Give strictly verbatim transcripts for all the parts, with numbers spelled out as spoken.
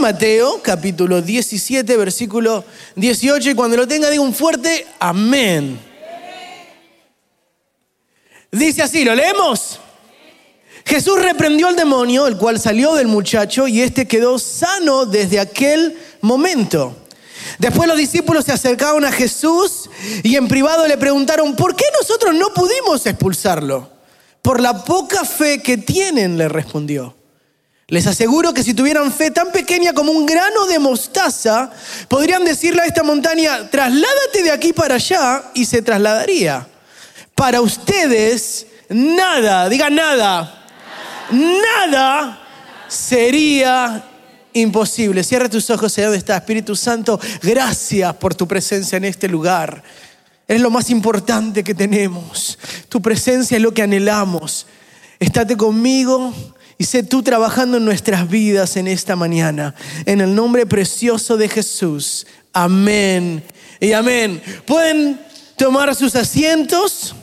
Mateo, capítulo diecisiete, versículo dieciocho. Y cuando lo tenga, diga un fuerte amén. Dice así, ¿lo leemos? Jesús reprendió al demonio, el cual salió del muchacho, y este quedó sano desde aquel momento. Después los discípulos se acercaron a Jesús y en privado le preguntaron, ¿por qué nosotros no pudimos expulsarlo? Por la poca fe que tienen, le respondió. Les aseguro que si tuvieran fe tan pequeña como un grano de mostaza, podrían decirle a esta montaña, trasládate de aquí para allá, y se trasladaría. Para ustedes, nada, diga nada, nada, nada sería imposible. Cierra tus ojos, Señor, donde está. Espíritu Santo, gracias por tu presencia en este lugar. Es lo más importante que tenemos. Tu presencia es lo que anhelamos. Estate conmigo y sé tú trabajando en nuestras vidas en esta mañana. En el nombre precioso de Jesús. Amén y amén. ¿Pueden tomar sus asientos?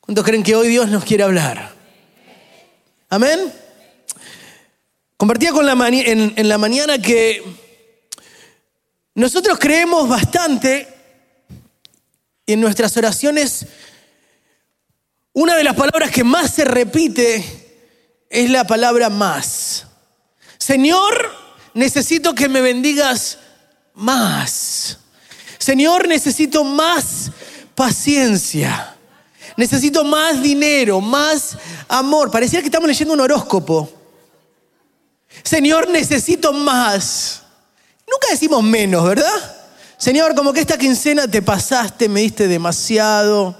¿Cuántos creen que hoy Dios nos quiere hablar? Amén. Compartía con la mani- en, en la mañana que nosotros creemos bastante en nuestras oraciones. Una de las palabras que más se repite es la palabra más. Señor, necesito que me bendigas más. Señor, necesito más paciencia. Necesito más dinero, más amor. Pareciera que estamos leyendo un horóscopo. Señor, necesito más. Nunca decimos menos, ¿verdad? Señor, como que esta quincena te pasaste, me diste demasiado.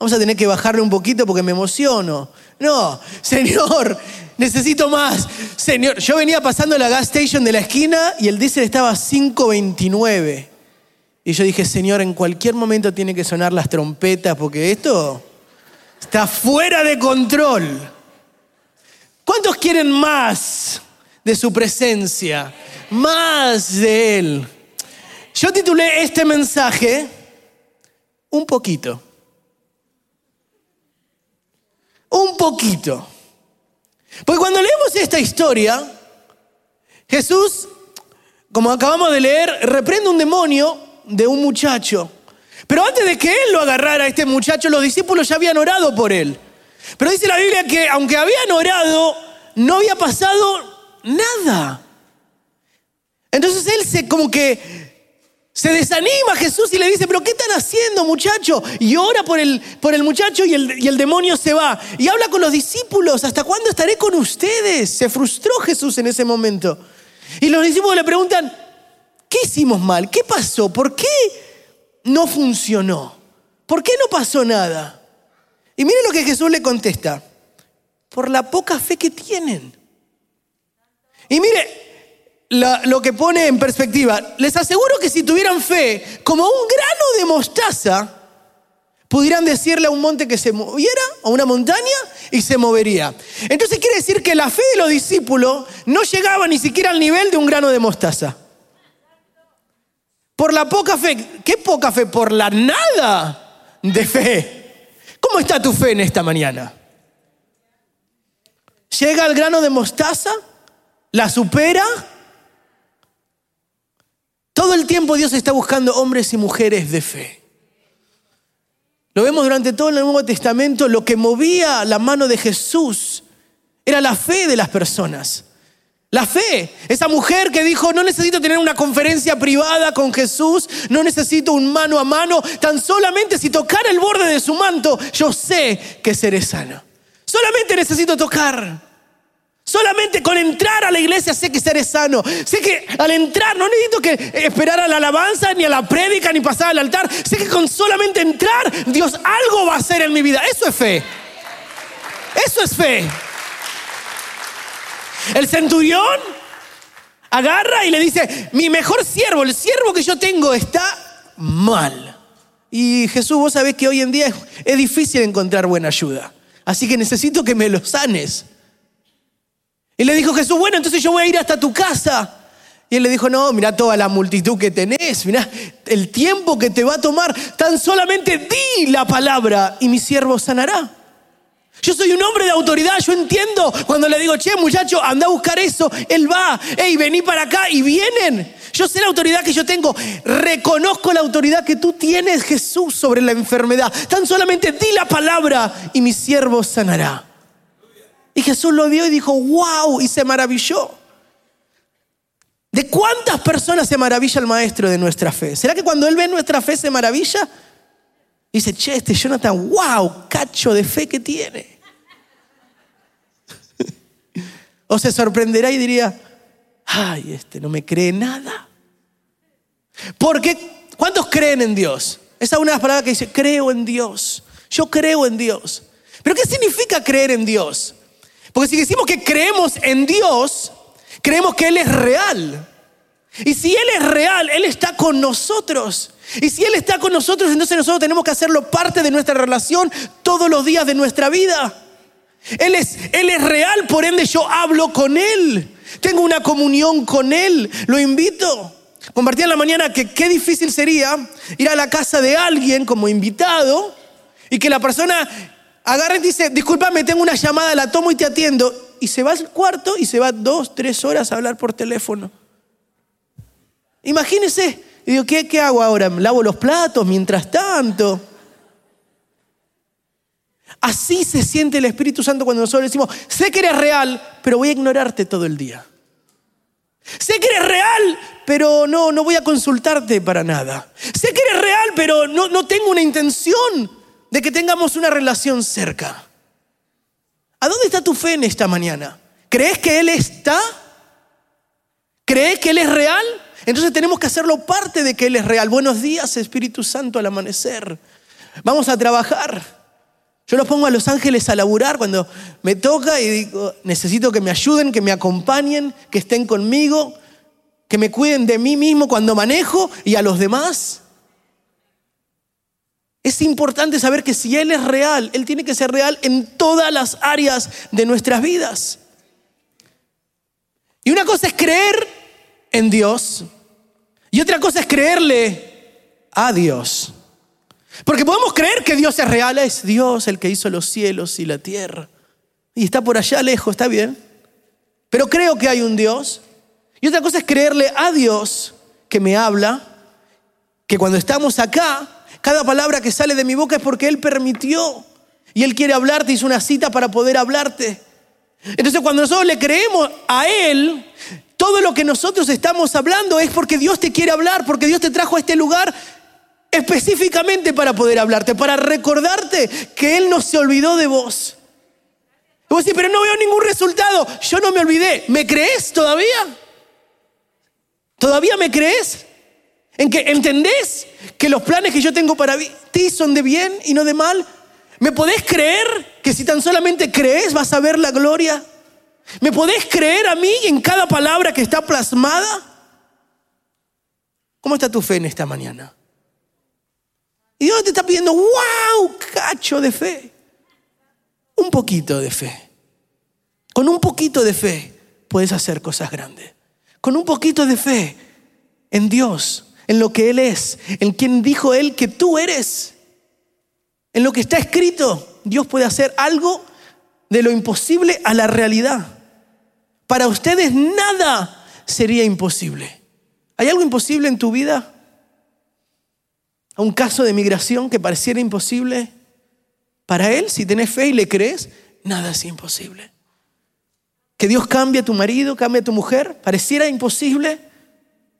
Vamos a tener que bajarle un poquito porque me emociono. No, Señor, necesito más. Señor, yo venía pasando la gas station de la esquina y el diésel estaba a cinco veintinueve. Y yo dije, Señor, en cualquier momento tiene que sonar las trompetas porque esto está fuera de control. ¿Cuántos quieren más de su presencia? Más de Él. Yo titulé este mensaje, un poquito. Un poquito. Porque cuando leemos esta historia, Jesús, como acabamos de leer, reprende un demonio de un muchacho. Pero antes de que él lo agarrara a este muchacho, los discípulos ya habían orado por él. Pero dice la Biblia que aunque habían orado, no había pasado nada. Entonces él se como que... se desanima Jesús y le dice, pero ¿qué están haciendo, muchacho? Y ora por el, por el muchacho y el, y el demonio se va. Y habla con los discípulos, ¿hasta cuándo estaré con ustedes? Se frustró Jesús en ese momento. Y los discípulos le preguntan, ¿qué hicimos mal? ¿Qué pasó? ¿Por qué no funcionó? ¿Por qué no pasó nada? Y miren lo que Jesús le contesta, por la poca fe que tienen. Y mire... La, lo que pone en perspectiva, les aseguro que si tuvieran fe como un grano de mostaza, pudieran decirle a un monte que se moviera, a una montaña, y se movería. Entonces quiere decir que la fe de los discípulos no llegaba ni siquiera al nivel de un grano de mostaza. Por la poca fe. ¿Qué poca fe? Por la nada de fe. ¿Cómo está tu fe en esta mañana? ¿Llega al grano de mostaza? ¿La supera? Todo el tiempo Dios está buscando hombres y mujeres de fe. Lo vemos durante todo el Nuevo Testamento. Lo que movía la mano de Jesús era la fe de las personas. La fe. Esa mujer que dijo, no necesito tener una conferencia privada con Jesús. No necesito un mano a mano. Tan solamente si tocar el borde de su manto, yo sé que seré sano. Solamente necesito tocar. Solamente con entrar a la iglesia sé que seré sano. Sé que al entrar no necesito que esperar a la alabanza, ni a la prédica, ni pasar al altar. Sé que con solamente entrar, Dios algo va a hacer en mi vida. Eso es fe. Eso es fe. El centurión agarra y le dice, mi mejor siervo, el siervo que yo tengo está mal. Y Jesús, vos sabés que hoy en día es difícil encontrar buena ayuda. Así que necesito que me lo sanes. Y le dijo Jesús, bueno, entonces yo voy a ir hasta tu casa. Y él le dijo, no, mirá toda la multitud que tenés, mirá el tiempo que te va a tomar. Tan solamente di la palabra y mi siervo sanará. Yo soy un hombre de autoridad. Yo entiendo cuando le digo, che, muchacho, anda a buscar eso. Él va, hey, vení para acá, y vienen. Yo sé la autoridad que yo tengo. Reconozco la autoridad que tú tienes, Jesús, sobre la enfermedad. Tan solamente di la palabra y mi siervo sanará. Y Jesús lo vio y dijo, wow, y se maravilló. ¿De cuántas personas se maravilla el maestro de nuestra fe? ¿Será que cuando él ve nuestra fe se maravilla? Y dice, che, este Jonathan, wow, cacho de fe que tiene. O se sorprenderá y diría, ay, este no me cree nada. Porque, ¿cuántos creen en Dios? Esa es una de las palabras que dice, creo en Dios. Yo creo en Dios. ¿Pero qué significa creer en Dios? Porque si decimos que creemos en Dios, creemos que Él es real. Y si Él es real, Él está con nosotros. Y si Él está con nosotros, entonces nosotros tenemos que hacerlo parte de nuestra relación todos los días de nuestra vida. Él es, él es real, por ende yo hablo con Él. Tengo una comunión con Él. Lo invito. Compartí en la mañana que qué difícil sería ir a la casa de alguien como invitado y que la persona agarre y dice, discúlpame, tengo una llamada, la tomo y te atiendo. Y se va al cuarto y se va dos, tres horas a hablar por teléfono. Imagínese. Y digo, ¿qué, qué hago ahora? ¿Lavo los platos mientras tanto? Así se siente el Espíritu Santo cuando nosotros decimos, sé que eres real, pero voy a ignorarte todo el día. Sé que eres real, pero no, no voy a consultarte para nada. Sé que eres real, pero no, no tengo una intención de que tengamos una relación cerca. ¿A dónde está tu fe en esta mañana? ¿Crees que Él está? ¿Crees que Él es real? Entonces tenemos que hacerlo parte de que Él es real. Buenos días, Espíritu Santo, al amanecer. Vamos a trabajar. Yo los pongo a los ángeles a laburar cuando me toca y digo, necesito que me ayuden, que me acompañen, que estén conmigo, que me cuiden de mí mismo cuando manejo y a los demás. Es importante saber que si Él es real, Él tiene que ser real en todas las áreas de nuestras vidas. Y una cosa es creer en Dios y otra cosa es creerle a Dios. Porque podemos creer que Dios es real. Es Dios el que hizo los cielos y la tierra. Y está por allá lejos, está bien. Pero creo que hay un Dios. Y otra cosa es creerle a Dios que me habla, que cuando estamos acá, cada palabra que sale de mi boca es porque Él permitió. Y Él quiere hablarte, hizo una cita para poder hablarte. Entonces cuando nosotros le creemos a Él, todo lo que nosotros estamos hablando es porque Dios te quiere hablar, porque Dios te trajo a este lugar específicamente para poder hablarte, para recordarte que Él no se olvidó de vos. Y vos decís, pero no veo ningún resultado. Yo no me olvidé. ¿Me crees todavía? ¿Todavía me crees? ¿En que entendés que los planes que yo tengo para ti son de bien y no de mal? ¿Me podés creer que si tan solamente crees vas a ver la gloria? ¿Me podés creer a mí en cada palabra que está plasmada? ¿Cómo está tu fe en esta mañana? Y Dios te está pidiendo, wow, cacho de fe. Un poquito de fe. Con un poquito de fe puedes hacer cosas grandes. Con un poquito de fe en Dios, en lo que Él es, en quien dijo Él que tú eres. En lo que está escrito, Dios puede hacer algo de lo imposible a la realidad. Para ustedes nada sería imposible. ¿Hay algo imposible en tu vida? A un caso de migración que pareciera imposible, para Él, si tenés fe y le crees, nada es imposible. Que Dios cambie a tu marido, cambie a tu mujer, pareciera imposible.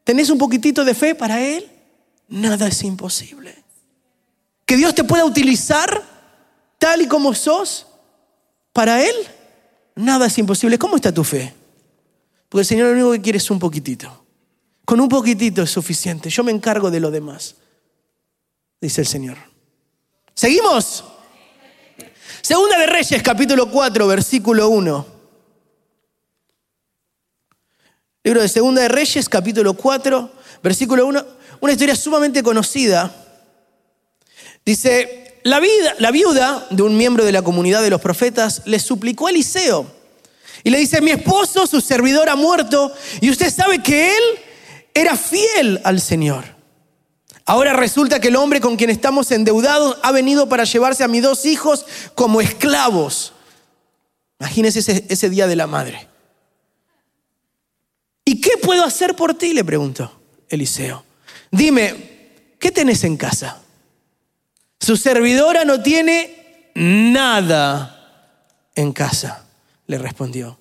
Tenés un poquitito de fe, para Él, nada es imposible. Que Dios te pueda utilizar tal y como sos, para Él, nada es imposible. ¿Cómo está tu fe? Porque el Señor lo único que quiere es un poquitito. Con un poquitito es suficiente. Yo me encargo de lo demás, dice el Señor. ¿Seguimos? Segunda de Reyes, capítulo cuatro, versículo uno. Libro de Segunda de Reyes, capítulo cuatro, versículo uno. Una historia sumamente conocida. Dice, la, vida, la viuda de un miembro de la comunidad de los profetas le suplicó a Eliseo y le dice, mi esposo, su servidor, ha muerto y usted sabe que él era fiel al Señor. Ahora resulta que el hombre con quien estamos endeudados ha venido para llevarse a mis dos hijos como esclavos. Imagínese ese, ese día de la madre. ¿Y qué puedo hacer por ti?, le preguntó Eliseo. Dime, ¿qué tenés en casa? Su servidora no tiene nada en casa, le respondió,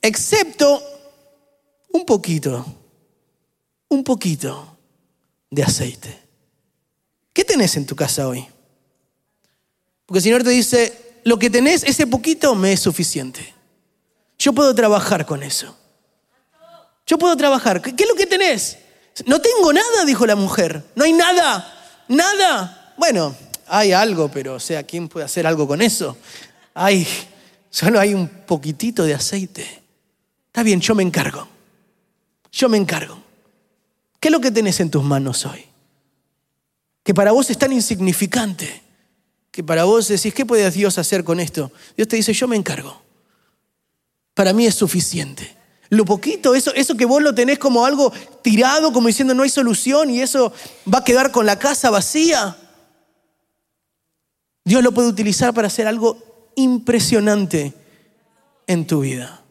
excepto un poquito, un poquito de aceite. ¿Qué tenés en tu casa hoy? Porque el Señor te dice, lo que tenés, ese poquito me es suficiente. Yo puedo trabajar con eso. Yo puedo trabajar. ¿Qué es lo que tenés? No tengo nada, dijo la mujer. No hay nada, nada. Bueno, hay algo, pero o sea, ¿quién puede hacer algo con eso? Hay, solo hay un poquitito de aceite. Está bien, yo me encargo. Yo me encargo. ¿Qué es lo que tenés en tus manos hoy? Que para vos es tan insignificante. Que para vos decís, ¿qué puede Dios hacer con esto? Dios te dice, yo me encargo. Para mí es suficiente. Lo poquito, eso, eso que vos lo tenés como algo tirado, como diciendo no hay solución y eso va a quedar con la casa vacía. Dios lo puede utilizar para hacer algo impresionante en tu vida.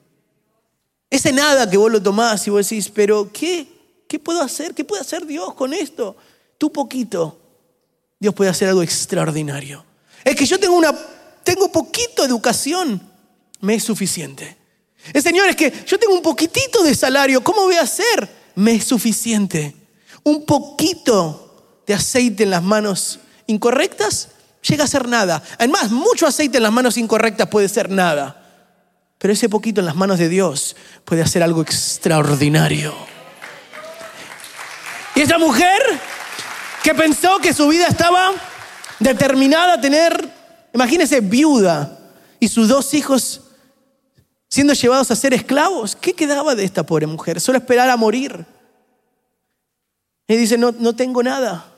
Ese nada que vos lo tomás y vos decís, pero ¿qué? ¿Qué puedo hacer? ¿Qué puede hacer Dios con esto? Tú poquito. Dios puede hacer algo extraordinario. Es que yo tengo una, tengo poquito educación, me es suficiente. El Señor, es que yo tengo un poquitito de salario, ¿cómo voy a hacer? Me es suficiente. Un poquito de aceite en las manos incorrectas llega a ser nada. Además, mucho aceite en las manos incorrectas puede ser nada. Pero ese poquito en las manos de Dios puede hacer algo extraordinario. Y esa mujer que pensó que su vida estaba determinada a tener, imagínense, viuda y sus dos hijos siendo llevados a ser esclavos. ¿Qué quedaba de esta pobre mujer? Solo esperar a morir. Y dice, no, no tengo nada.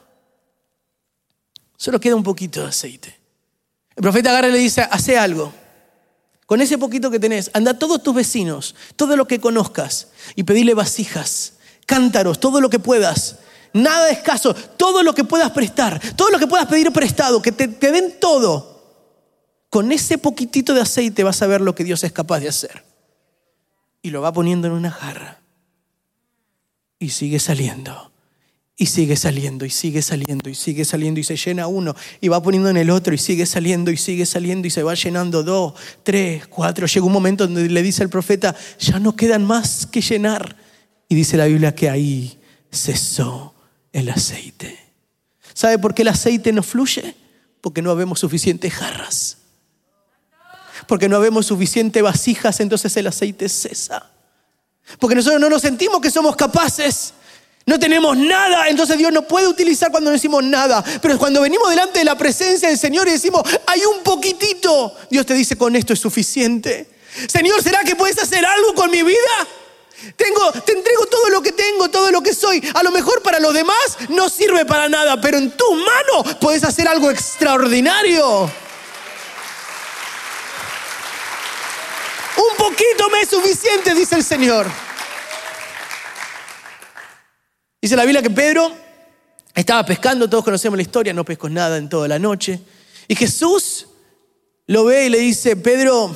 Solo queda un poquito de aceite. El profeta agarra y le dice, hace algo. Con ese poquito que tenés, anda a todos tus vecinos, todo lo que conozcas, y pedile vasijas, cántaros, todo lo que puedas. Nada escaso, todo lo que puedas prestar, todo lo que puedas pedir prestado, que te, te den todo. Con ese poquitito de aceite vas a ver lo que Dios es capaz de hacer. Y lo va poniendo en una jarra. Y sigue saliendo, y sigue saliendo, y sigue saliendo, y sigue saliendo, y se llena uno, y va poniendo en el otro, y sigue saliendo, y sigue saliendo, y se va llenando dos, tres, cuatro. Llega un momento donde le dice al profeta, ya no quedan más que llenar. Y dice la Biblia que ahí cesó el aceite. ¿Sabe por qué el aceite no fluye? Porque no habemos suficientes jarras. Porque no habemos suficientes vasijas, entonces el aceite cesa. Porque nosotros no nos sentimos que somos capaces. No tenemos nada, entonces Dios no puede utilizar cuando no decimos nada. Pero cuando venimos delante de la presencia del Señor y decimos, hay un poquitito, Dios te dice, con esto es suficiente. Señor, ¿será que puedes hacer algo con mi vida? Tengo, te entrego todo lo que tengo, todo lo que soy. A lo mejor para los demás no sirve para nada, pero en tu mano podés hacer algo extraordinario. Un poquito me es suficiente, dice el Señor. Dice la Biblia que Pedro estaba pescando, todos conocemos la historia, no pescó nada en toda la noche. Y Jesús lo ve y le dice, Pedro,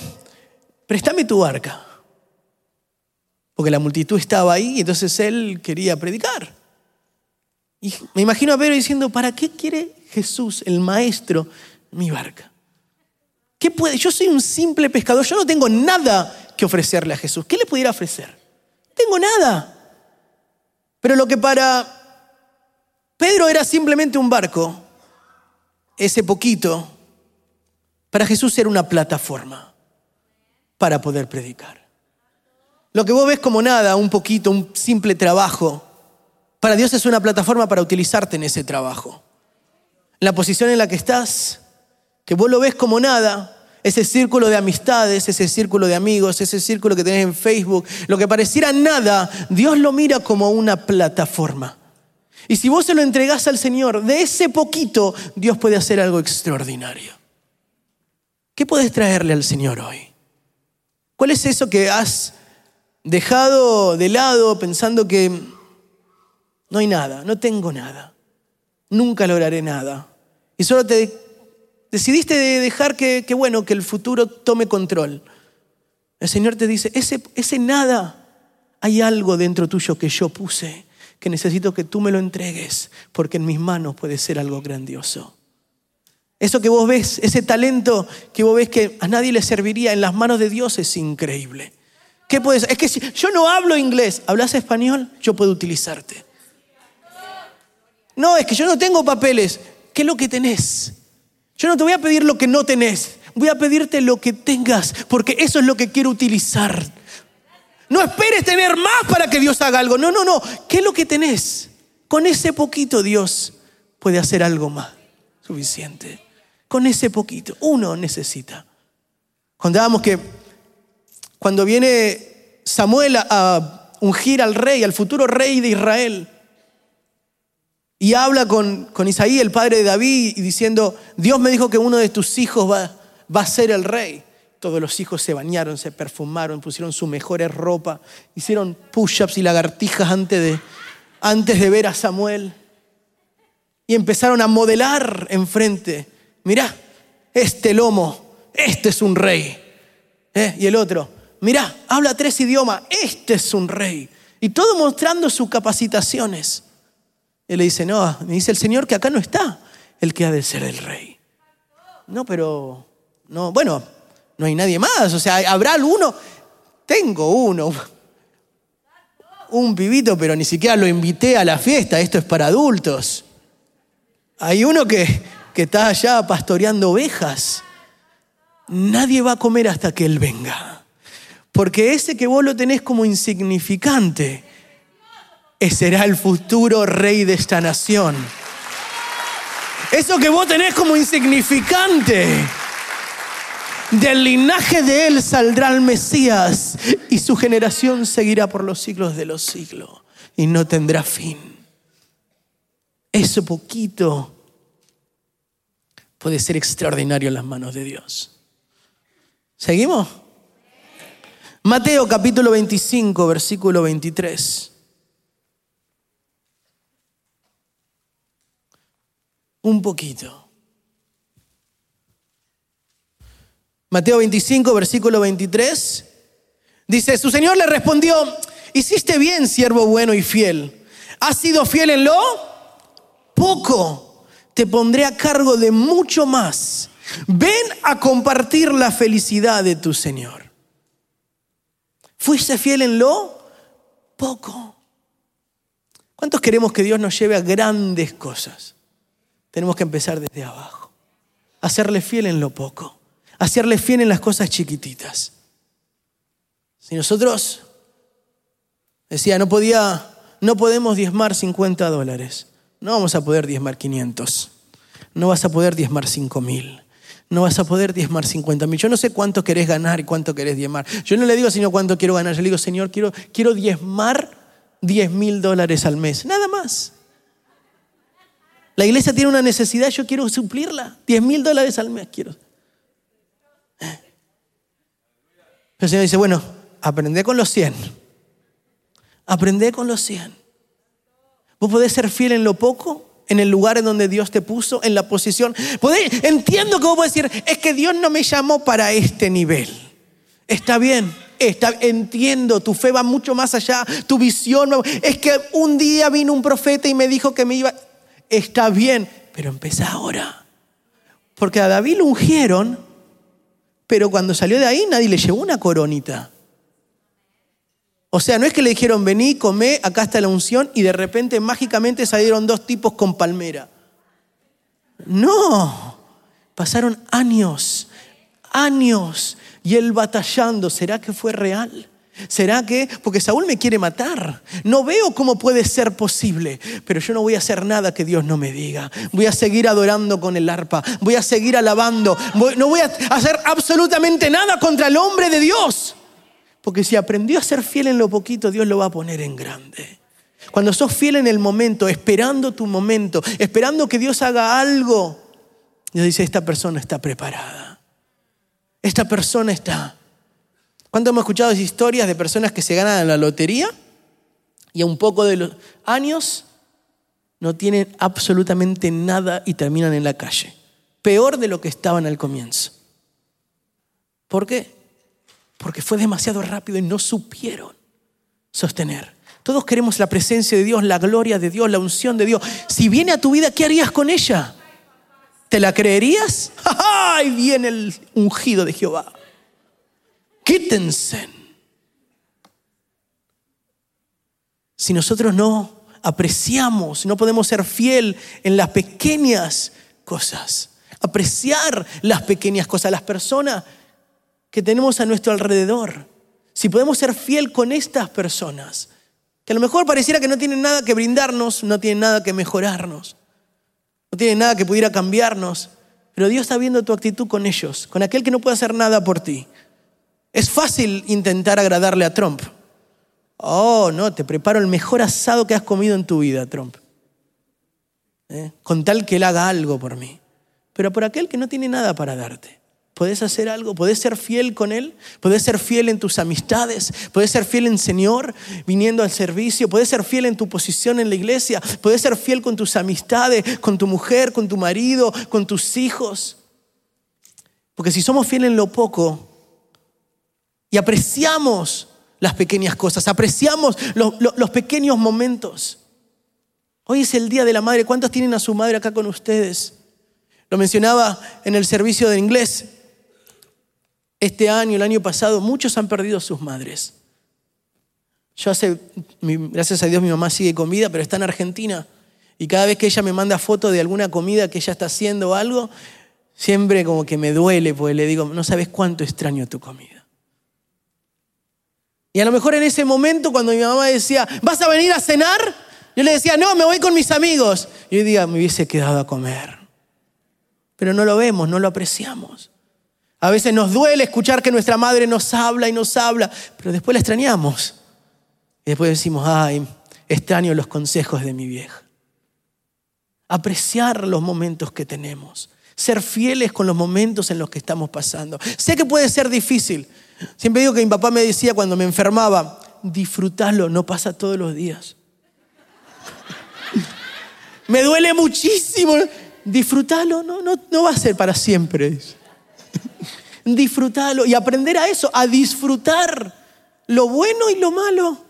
préstame tu barca. Porque la multitud estaba ahí y entonces él quería predicar. Y me imagino a Pedro diciendo, ¿para qué quiere Jesús, el maestro, mi barca? ¿Qué puede? Yo soy un simple pescador, yo no tengo nada que ofrecerle a Jesús. ¿Qué le pudiera ofrecer? No tengo nada. Pero lo que para Pedro era simplemente un barco, ese poquito, para Jesús era una plataforma para poder predicar. Lo que vos ves como nada, un poquito, un simple trabajo, para Dios es una plataforma para utilizarte en ese trabajo. La posición en la que estás, que vos lo ves como nada, ese círculo de amistades, ese círculo de amigos, ese círculo que tenés en Facebook, lo que pareciera nada, Dios lo mira como una plataforma. Y si vos se lo entregás al Señor, de ese poquito, Dios puede hacer algo extraordinario. ¿Qué podés traerle al Señor hoy? ¿Cuál es eso que has dejado de lado pensando que no hay nada, no tengo nada, nunca lograré nada? Y solo te decidiste de dejar que, que, bueno, que el futuro tome control. El Señor te dice, ese, ese nada, hay algo dentro tuyo que yo puse, que necesito que tú me lo entregues, porque en mis manos puede ser algo grandioso. Eso que vos ves, ese talento que vos ves que a nadie le serviría, en las manos de Dios es increíble. ¿Qué puedes? Es que si yo no hablo inglés, ¿hablas español? Yo puedo utilizarte. No, es que yo no tengo papeles. ¿Qué es lo que tenés? Yo no te voy a pedir lo que no tenés. Voy a pedirte lo que tengas, porque eso es lo que quiero utilizar. No esperes tener más para que Dios haga algo. No, no, no. ¿Qué es lo que tenés? Con ese poquito Dios puede hacer algo más. Suficiente. Con ese poquito, uno necesita. Contábamos que cuando viene Samuel a ungir al rey, al futuro rey de Israel, y habla con, con Isaí, el padre de David, y diciendo, Dios me dijo que uno de tus hijos va, va a ser el rey. Todos los hijos se bañaron, se perfumaron, pusieron sus mejores ropas, hicieron push-ups y lagartijas antes de, antes de ver a Samuel. Y empezaron a modelar enfrente. Mirá, este lomo, este es un rey. ¿Eh? Y el otro, mirá, habla tres idiomas, este es un rey. Y todo mostrando sus capacitaciones. Él le dice, no, me dice el Señor que acá no está el que ha de ser el rey. No, pero, no, bueno, no hay nadie más. O sea, habrá alguno. Tengo uno. Un pibito, pero ni siquiera lo invité a la fiesta. Esto es para adultos. Hay uno que, que está allá pastoreando ovejas. Nadie va a comer hasta que él venga. Porque ese que vos lo tenés como insignificante, será el futuro rey de esta nación. Eso que vos tenés como insignificante, del linaje de él saldrá el Mesías y su generación seguirá por los siglos de los siglos y no tendrá fin. Eso poquito puede ser extraordinario en las manos de Dios. ¿Seguimos? Mateo capítulo veinticinco, versículo veintitrés. Un poquito. Mateo veinticinco, versículo veintitrés. Dice, su Señor le respondió, hiciste bien, siervo bueno y fiel. ¿Has sido fiel en lo poco? Te pondré a cargo de mucho más. Ven a compartir la felicidad de tu Señor. Fuiste fiel en lo poco. ¿Cuántos queremos que Dios nos lleve a grandes cosas? Tenemos que empezar desde abajo. Hacerle fiel en lo poco. Hacerle fiel en las cosas chiquititas. Si nosotros, decía, no podía, no podemos diezmar cincuenta dólares. No vamos a poder diezmar quinientos. No vas a poder diezmar cinco mil. No vas a poder diezmar cincuenta mil. Yo no sé cuánto querés ganar y cuánto querés diezmar. Yo no le digo, Señor, cuánto quiero ganar. Yo le digo, Señor, quiero, quiero diezmar diez mil dólares al mes. Nada más. La iglesia tiene una necesidad, yo quiero suplirla. diez mil dólares al mes quiero. El Señor dice, bueno, aprendé con los cien. Aprendé con los cien. Vos podés ser fiel en lo poco, en el lugar en donde Dios te puso, en la posición. Podés, entiendo que vos podés decir, es que Dios no me llamó para este nivel. Está bien, está, entiendo, tu fe va mucho más allá, tu visión. Es que un día vino un profeta y me dijo que me iba. Está bien, pero empezá ahora. Porque a David lo ungieron, pero cuando salió de ahí nadie le llevó una coronita. O sea, no es que le dijeron, vení, comé, acá está la unción, y de repente mágicamente salieron dos tipos con palmera. No, pasaron años, años, y él batallando. ¿Será que fue real? ¿Será que? Porque Saúl me quiere matar. No veo cómo puede ser posible, pero yo no voy a hacer nada que Dios no me diga. Voy a seguir adorando con el arpa, voy a seguir alabando, voy, no voy a hacer absolutamente nada contra el hombre de Dios. Porque si aprendió a ser fiel en lo poquito, Dios lo va a poner en grande. Cuando sos fiel en el momento, esperando tu momento, esperando que Dios haga algo, Dios dice, esta persona está preparada. Esta persona está. ¿Cuánto hemos escuchado historias de personas que se ganan la lotería y a un poco de los años no tienen absolutamente nada y terminan en la calle? Peor de lo que estaban al comienzo. ¿Por qué? porque fue demasiado rápido y no supieron sostener. Todos queremos la presencia de Dios, la gloria de Dios, la unción de Dios. Si viene a tu vida, ¿qué harías con ella? ¿Te la creerías? ¡Ja, ja! Ahí viene el ungido de Jehová. Quítense. Si nosotros no apreciamos, no podemos ser fiel en las pequeñas cosas. Apreciar las pequeñas cosas, las personas que tenemos a nuestro alrededor. Si podemos ser fiel con estas personas, que a lo mejor pareciera que no tienen nada que brindarnos, no tienen nada que mejorarnos, no tienen nada que pudiera cambiarnos, pero Dios está viendo tu actitud con ellos, con aquel que no puede hacer nada por ti. Es fácil intentar agradarle a Trump. Oh, no, te preparo el mejor asado que has comido en tu vida, Trump. ¿Eh? Con tal que él haga algo por mí. Pero por aquel que no tiene nada para darte. ¿Podés hacer algo? ¿Podés ser fiel con él? ¿Podés ser fiel en tus amistades? ¿Podés ser fiel en Señor viniendo al servicio? ¿Podés ser fiel en tu posición en la iglesia? ¿Podés ser fiel con tus amistades, con tu mujer, con tu marido, con tus hijos? Porque si somos fieles en lo poco y apreciamos las pequeñas cosas, apreciamos los, los, los pequeños momentos. Hoy es el Día de la Madre. ¿Cuántos tienen a su madre acá con ustedes? Lo mencionaba en el servicio de inglés. Este año, el año pasado, muchos han perdido a sus madres. Yo hace, gracias a Dios, mi mamá sigue con vida, pero está en Argentina. Y cada vez que ella me manda fotos de alguna comida que ella está haciendo o algo, siempre como que me duele, porque le digo, no sabes cuánto extraño tu comida. Y a lo mejor en ese momento cuando mi mamá decía, ¿vas a venir a cenar? Yo le decía, no, me voy con mis amigos. Y hoy día me hubiese quedado a comer. Pero no lo vemos, no lo apreciamos. A veces nos duele escuchar que nuestra madre nos habla y nos habla, pero después la extrañamos. Y después decimos, ay, extraño los consejos de mi vieja. Apreciar los momentos que tenemos. Ser fieles con los momentos en los que estamos pasando. Sé que puede ser difícil. Siempre digo que mi papá me decía cuando me enfermaba, disfrútalo, no pasa todos los días. Me duele muchísimo. Disfrútalo, no, no, no va a ser para siempre. Disfrútalo y aprender a eso, a disfrutar lo bueno y lo malo.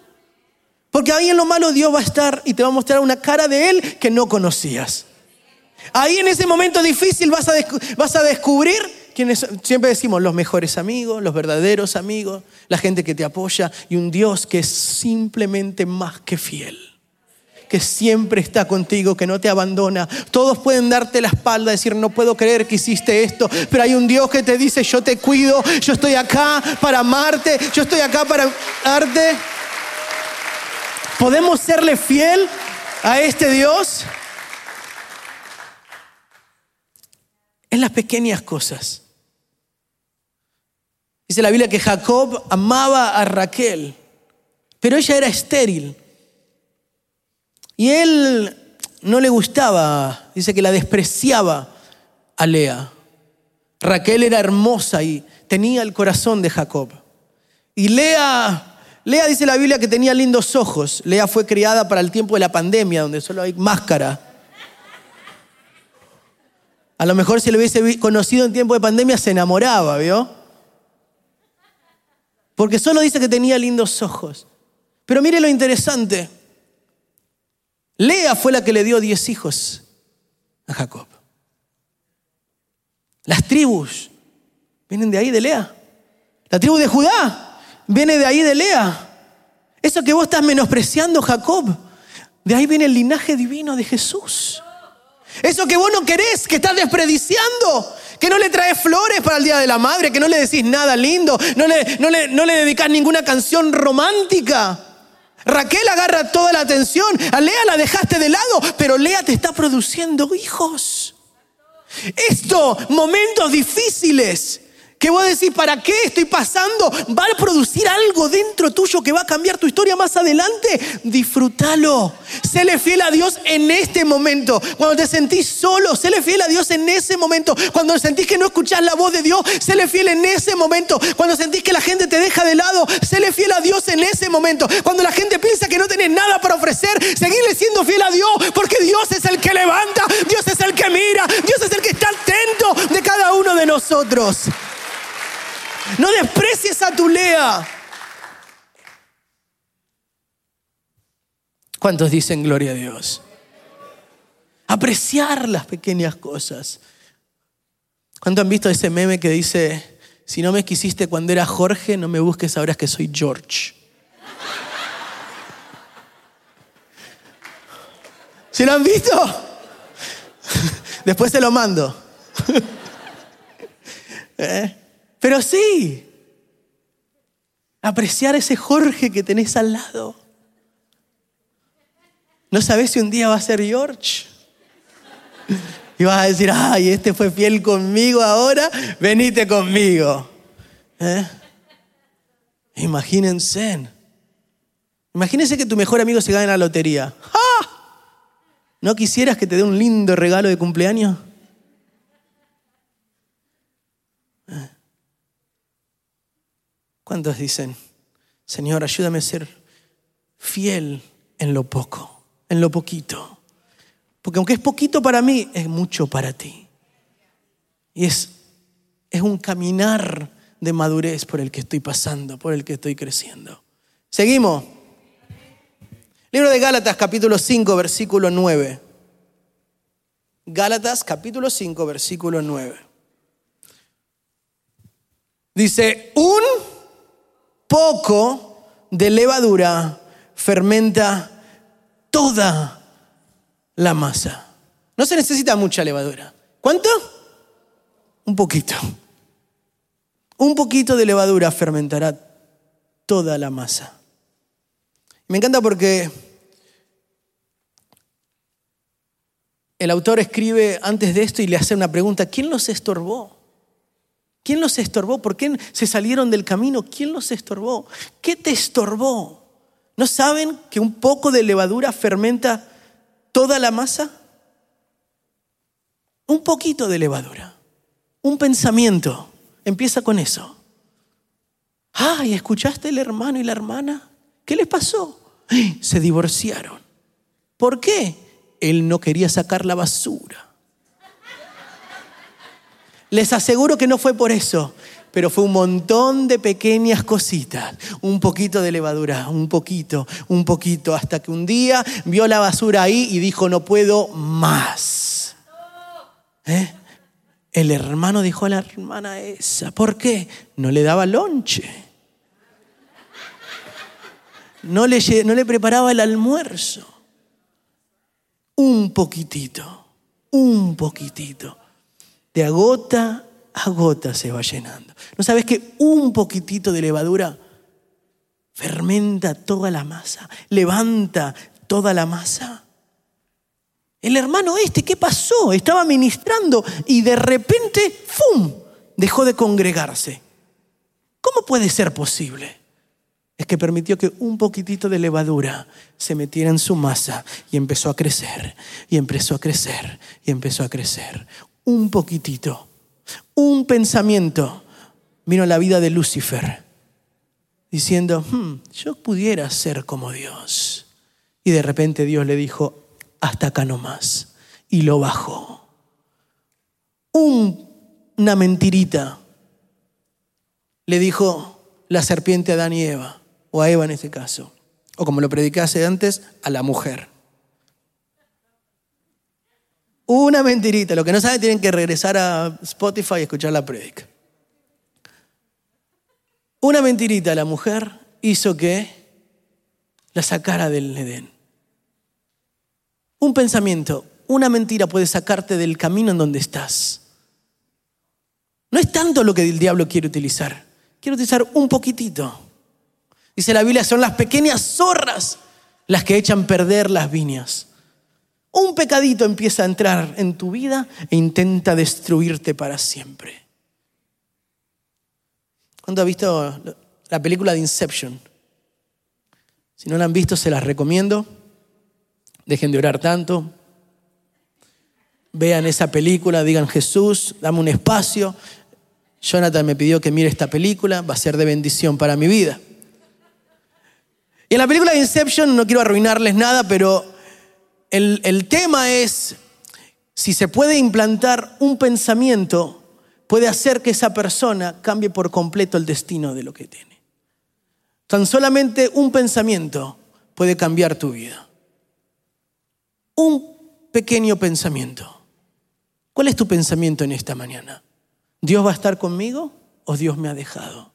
Porque ahí en lo malo Dios va a estar y te va a mostrar una cara de Él que no conocías. Ahí en ese momento difícil vas a, descu- vas a descubrir quienes, siempre decimos, los mejores amigos, los verdaderos amigos, la gente que te apoya y un Dios que es simplemente más que fiel, que siempre está contigo, que no te abandona. Todos pueden darte la espalda, decir, no puedo creer que hiciste esto, pero hay un Dios que te dice, yo te cuido, yo estoy acá para amarte, yo estoy acá para darte. ¿Podemos serle fiel a este Dios? Es las pequeñas cosas. Dice la Biblia que Jacob amaba a Raquel, pero ella era estéril. Y él no le gustaba, dice que la despreciaba a Lea. Raquel era hermosa y tenía el corazón de Jacob. Y Lea, Lea dice la Biblia que tenía lindos ojos. Lea fue criada para el tiempo de la pandemia, donde solo hay máscara. A lo mejor si lo hubiese conocido en tiempo de pandemia se enamoraba, ¿vio? Porque solo dice que tenía lindos ojos. Pero mire lo interesante. Lea fue la que le dio diez hijos a Jacob. Las tribus vienen de ahí, de Lea. La tribu de Judá viene de ahí, de Lea. Eso que vos estás menospreciando, Jacob, de ahí viene el linaje divino de Jesús. Eso que vos no querés, que estás desperdiciando, que no le traes flores para el Día de la Madre, que no le decís nada lindo, no le, no le, no le dedicás ninguna canción romántica. Raquel agarra toda la atención, a Lea la dejaste de lado, pero Lea te está produciendo hijos. Estos momentos difíciles que vos decís, ¿para qué estoy pasando? Va a producir algo dentro tuyo que va a cambiar tu historia más adelante. Disfrútalo. Séle fiel a Dios en este momento. Cuando te sentís solo, séle fiel a Dios en ese momento. Cuando sentís que no escuchás la voz de Dios, séle fiel en ese momento. Cuando sentís que la gente te deja de lado, séle fiel a Dios en ese momento. Cuando la gente piensa que no tenés nada para ofrecer, seguirle siendo fiel a Dios, porque Dios es el que levanta, Dios es el que mira, Dios es el que está atento de cada uno de nosotros. No desprecies a tu Lea. ¿Cuántos dicen gloria a Dios? Apreciar las pequeñas cosas. ¿Cuántos han visto ese meme que dice: si no me quisiste cuando era Jorge, no me busques ahora que soy George? ¿Sí lo han visto? Después te lo mando. ¿Eh? Pero sí, apreciar ese Jorge que tenés al lado. No sabés si un día va a ser George. Y vas a decir: ay, este fue fiel conmigo, ahora venite conmigo. ¿Eh? Imagínense. Imagínense que tu mejor amigo se gane la lotería. ¡Ah! ¿No quisieras que te dé un lindo regalo de cumpleaños? ¿Eh? ¿Cuántos dicen: Señor, ayúdame a ser fiel en lo poco, en lo poquito? Porque aunque es poquito para mí, es mucho para ti. Y es, es un caminar de madurez por el que estoy pasando, por el que estoy creciendo. Seguimos. Libro de Gálatas, capítulo cinco, versículo nueve. Gálatas, capítulo cinco, versículo nueve. Dice: un poco de levadura fermenta toda la masa. No se necesita mucha levadura. ¿Cuánto? Un poquito. Un poquito de levadura fermentará toda la masa. Me encanta porque el autor escribe antes de esto y le hace una pregunta: ¿quién los estorbó? ¿Quién los estorbó? ¿Por qué se salieron del camino? ¿Quién los estorbó? ¿Qué te estorbó? ¿No saben que un poco de levadura fermenta toda la masa? Un poquito de levadura, un pensamiento. Empieza con eso. Ay, ¿escuchaste el hermano y la hermana? ¿Qué les pasó? Se divorciaron. ¿Por qué? Él no quería sacar la basura. Les aseguro que no fue por eso, pero fue un montón de pequeñas cositas, un poquito de levadura, un poquito, un poquito, hasta que un día vio la basura ahí y dijo: no puedo más. ¿Eh? El hermano dijo a la hermana esa: ¿por qué? No le daba lonche, no le, no le preparaba el almuerzo. Un poquitito, un poquitito, de agota a gota se va llenando. ¿No sabes que un poquitito de levadura fermenta toda la masa, levanta toda la masa? El hermano este, ¿qué pasó? Estaba ministrando y de repente, ¡fum!, dejó de congregarse. ¿Cómo puede ser posible? Es que permitió que un poquitito de levadura se metiera en su masa y empezó a crecer, y empezó a crecer, y empezó a crecer. Un poquitito. Un pensamiento vino a la vida de Lucifer diciendo: hmm, yo pudiera ser como Dios. Y de repente Dios le dijo: hasta acá nomás, y lo bajó. Un, una mentirita le dijo la serpiente a Adán y Eva, o a Eva en este caso, o como lo predicase antes, a la mujer. Una mentirita. Lo que no saben tienen que regresar a Spotify y escuchar la prédica. Una mentirita la mujer hizo que la sacara del Edén. Un pensamiento, una mentira puede sacarte del camino en donde estás. No es tanto lo que el diablo quiere utilizar. Quiere utilizar un poquitito. Dice la Biblia: son las pequeñas zorras las que echan perder las viñas. Un pecadito empieza a entrar en tu vida e intenta destruirte para siempre. ¿Cuándo has visto la película de Inception? Si no la han visto, se las recomiendo. Dejen de orar tanto. Vean esa película, digan: Jesús, dame un espacio. Jonathan me pidió que mire esta película, va a ser de bendición para mi vida. Y en la película de Inception, no quiero arruinarles nada, pero El, el tema es si se puede implantar un pensamiento puede hacer que esa persona cambie por completo el destino de lo que tiene. Tan solamente un pensamiento puede cambiar tu vida. Un pequeño pensamiento. ¿Cuál es tu pensamiento en esta mañana? ¿Dios va a estar conmigo o Dios me ha dejado?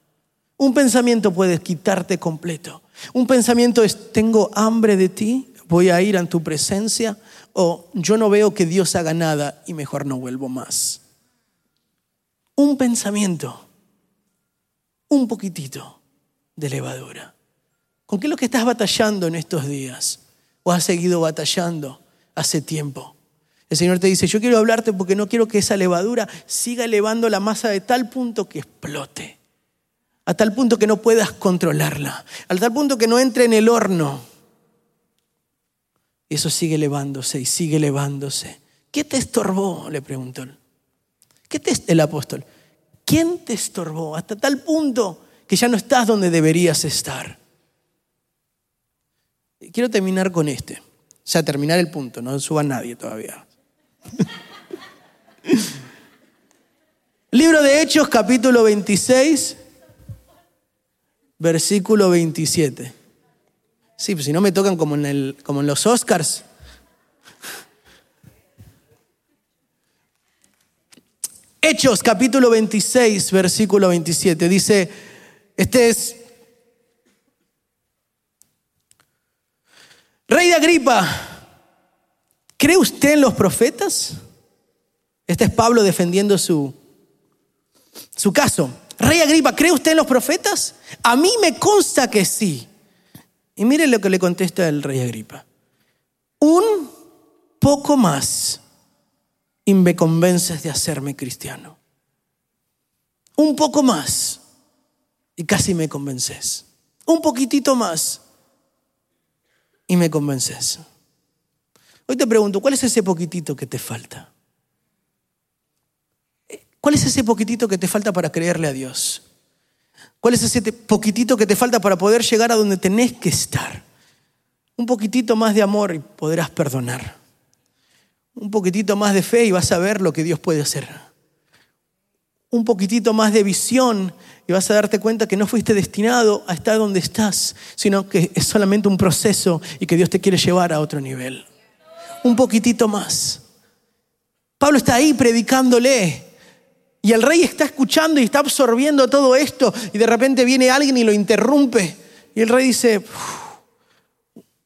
Un pensamiento puede quitarte completo. Un pensamiento es: tengo hambre de ti, voy a ir a tu presencia, o yo no veo que Dios haga nada y mejor no vuelvo más. Un pensamiento, un poquitito de levadura. ¿Con qué es lo que estás batallando en estos días? ¿O has seguido batallando hace tiempo? El Señor te dice: yo quiero hablarte porque no quiero que esa levadura siga elevando la masa de tal punto que explote, a tal punto que no puedas controlarla, a tal punto que no entre en el horno. Y eso sigue elevándose y sigue elevándose. ¿Qué te estorbó?, le preguntó ¿Qué te, el apóstol. ¿Quién te estorbó hasta tal punto que ya no estás donde deberías estar? Quiero terminar con este. O sea, terminar el punto, no suba nadie todavía. Libro de Hechos, capítulo veintiséis, versículo veintisiete. Sí, pues si no me tocan como en, el, como en los Oscars. Hechos, capítulo veintiséis, versículo veintisiete. Dice, este es: Rey de Agripa, ¿cree usted en los profetas? Este es Pablo defendiendo su, su caso. Rey Agripa, ¿cree usted en los profetas? A mí me consta que sí. Y mire lo que le contesta el rey Agripa: un poco más y me convences de hacerme cristiano. Un poco más y casi me convences. Un poquitito más y me convences. Hoy te pregunto, ¿cuál es ese poquitito que te falta? ¿Cuál es ese poquitito que te falta para creerle a Dios? ¿Cuál es ese poquitito que te falta para poder llegar a donde tenés que estar? Un poquitito más de amor y podrás perdonar. Un poquitito más de fe y vas a ver lo que Dios puede hacer. Un poquitito más de visión y vas a darte cuenta que no fuiste destinado a estar donde estás, sino que es solamente un proceso y que Dios te quiere llevar a otro nivel. Un poquitito más. Pablo está ahí predicándole y el rey está escuchando y está absorbiendo todo esto, y de repente viene alguien y lo interrumpe y el rey dice: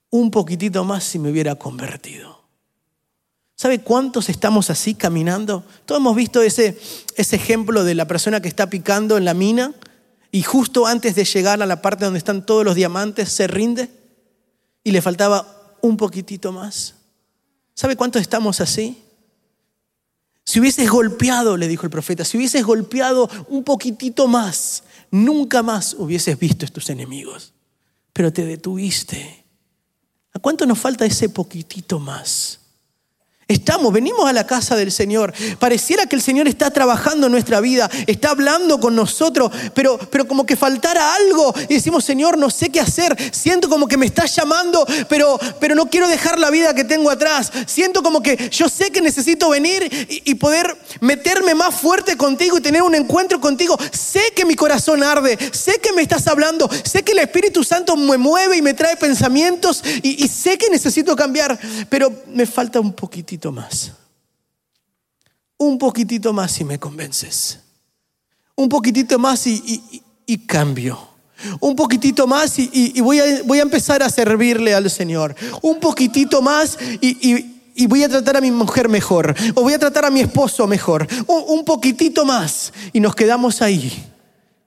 un poquitito más si me hubiera convertido. ¿Sabe cuántos estamos así caminando? Todos hemos visto ese, ese ejemplo de la persona que está picando en la mina y justo antes de llegar a la parte donde están todos los diamantes se rinde y le faltaba un poquitito más. ¿Sabe cuántos estamos así? Si hubieses golpeado, le dijo el profeta, si hubieses golpeado un poquitito más, nunca más hubieses visto a tus enemigos. Pero te detuviste. ¿A cuánto nos falta ese poquitito más? Estamos, venimos a la casa del Señor. Pareciera que el Señor está trabajando en nuestra vida, está hablando con nosotros, pero, pero como que faltara algo. Y decimos: Señor, no sé qué hacer. Siento como que me estás llamando, pero, pero no quiero dejar la vida que tengo atrás. Siento como que yo sé que necesito venir y, y poder meterme más fuerte contigo y tener un encuentro contigo. Sé que mi corazón arde, sé que me estás hablando, sé que el Espíritu Santo me mueve y me trae pensamientos y, y sé que necesito cambiar, pero me falta un poquitito más. Un poquitito más si me convences. Un poquitito más y, y, y cambio. Un poquitito más y, y, y voy, a, voy a empezar a servirle al Señor. Un poquitito más y, y, y voy a tratar a mi mujer mejor. O voy a tratar a mi esposo mejor. Un, un poquitito más. Y nos quedamos ahí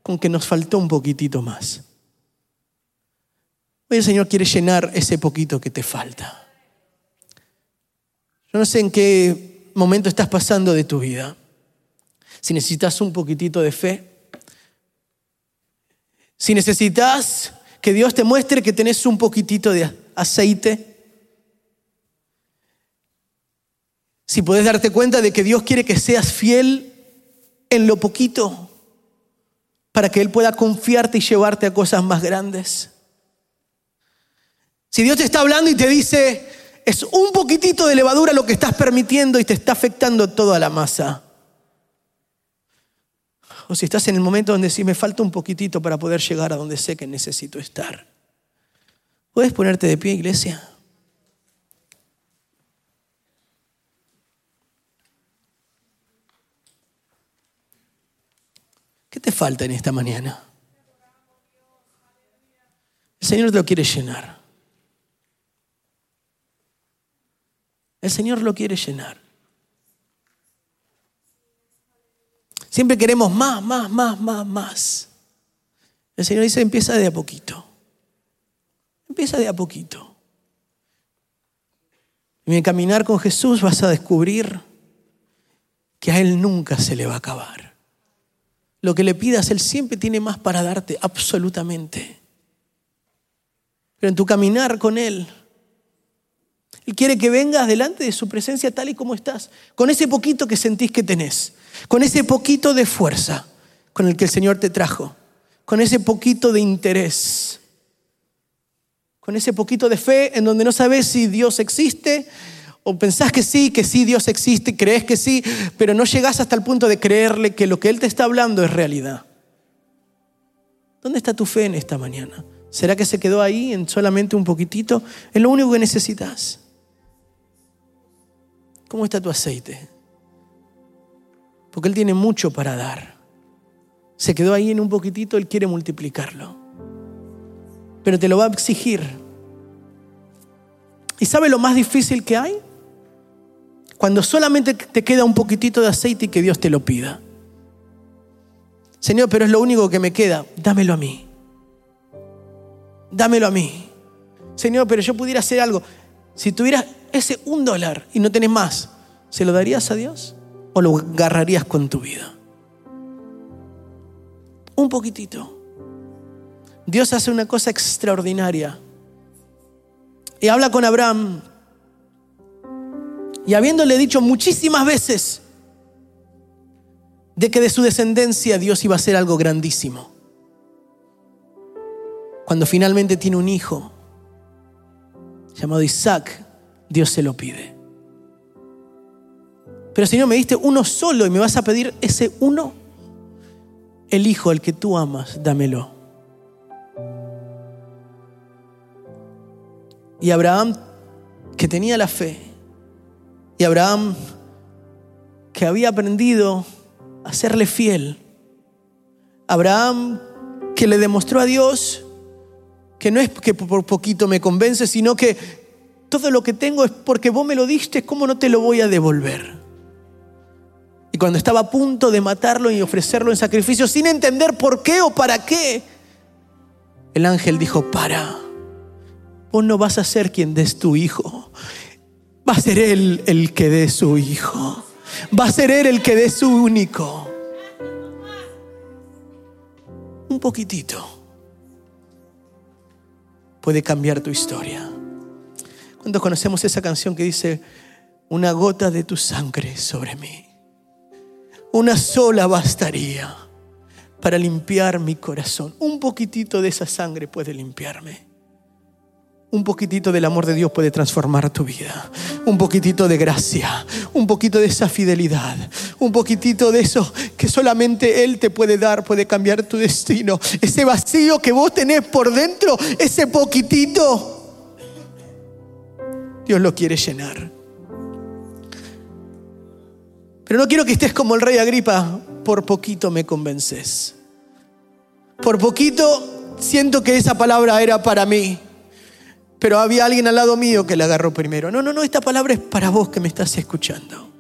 con que nos faltó un poquitito más. Hoy el Señor quiere llenar ese poquito que te falta. Yo no sé en qué momento estás pasando de tu vida. Si necesitas un poquitito de fe. Si necesitas que Dios te muestre que tenés un poquitito de aceite. Si podés darte cuenta de que Dios quiere que seas fiel en lo poquito para que Él pueda confiarte y llevarte a cosas más grandes. Si Dios te está hablando y te dice: es un poquitito de levadura lo que estás permitiendo y te está afectando toda la masa. o si estás en el momento donde sí me falta un poquitito para poder llegar a donde sé que necesito estar. ¿Puedes ponerte de pie, iglesia? ¿Qué te falta en esta mañana? El Señor te lo quiere llenar. El Señor lo quiere llenar. Siempre queremos más, más, más, más, más. El Señor dice, empieza de a poquito. Empieza de a poquito. Y en caminar con Jesús vas a descubrir que a Él nunca se le va a acabar. Lo que le pidas, Él siempre tiene más para darte, absolutamente. Pero en tu caminar con Él, Él quiere que vengas delante de su presencia tal y como estás, con ese poquito que sentís que tenés, con ese poquito de fuerza con el que el Señor te trajo, con ese poquito de interés, con ese poquito de fe en donde no sabés si Dios existe, o pensás que sí, que sí Dios existe, creés que sí, pero no llegás hasta el punto de creerle que lo que Él te está hablando es realidad. ¿Dónde está tu fe en esta mañana? ¿Será que se quedó ahí en solamente un poquitito? Es lo único que necesitas. ¿Cómo está tu aceite? Porque Él tiene mucho para dar. Se quedó ahí en un poquitito, Él quiere multiplicarlo. Pero te lo va a exigir. ¿Y sabe lo más difícil que hay? Cuando solamente te queda un poquitito de aceite y que Dios te lo pida. Señor, pero es lo único que me queda. Dámelo a mí. Dámelo a mí. Señor, pero yo pudiera hacer algo. Si tuvieras ese un dólar y no tenés más, ¿se lo darías a Dios? ¿O lo agarrarías con tu vida? Un poquitito. Dios hace una cosa extraordinaria. Y habla con Abraham. Y habiéndole dicho muchísimas veces de que de su descendencia Dios iba a hacer algo grandísimo. Cuando finalmente tiene un hijo llamado Isaac, Dios se lo pide. Pero Señor, me diste uno solo y me vas a pedir ese uno. El hijo, el que tú amas, dámelo. Y Abraham, que tenía la fe, y Abraham, que había aprendido a serle fiel, Abraham, que le demostró a Dios que no es que por poquito me convence, sino que todo lo que tengo es porque vos me lo diste, ¿cómo no te lo voy a devolver? Y cuando estaba a punto de matarlo y ofrecerlo en sacrificio, sin entender por qué o para qué, el ángel dijo, para, vos no vas a ser quien des tu hijo, va a ser él el que dé su hijo, va a ser él el que dé su único. Un poquitito puede cambiar tu historia. ¿Cuántos conocemos esa canción que dice, una gota de tu sangre sobre mí? Una sola bastaría para limpiar mi corazón. Un poquitito de esa sangre puede limpiarme. Un poquitito del amor de Dios puede transformar tu vida. Un poquitito de gracia. Un poquito de esa fidelidad. Un poquitito de eso que solamente Él te puede dar, puede cambiar tu destino. Ese vacío que vos tenés por dentro, ese poquitito, Dios lo quiere llenar. Pero no quiero que estés como el rey Agripa. Por poquito me convences. Por poquito siento que esa palabra era para mí. Pero había alguien al lado mío que la agarró primero. No, no, no, esta palabra es para vos que me estás escuchando.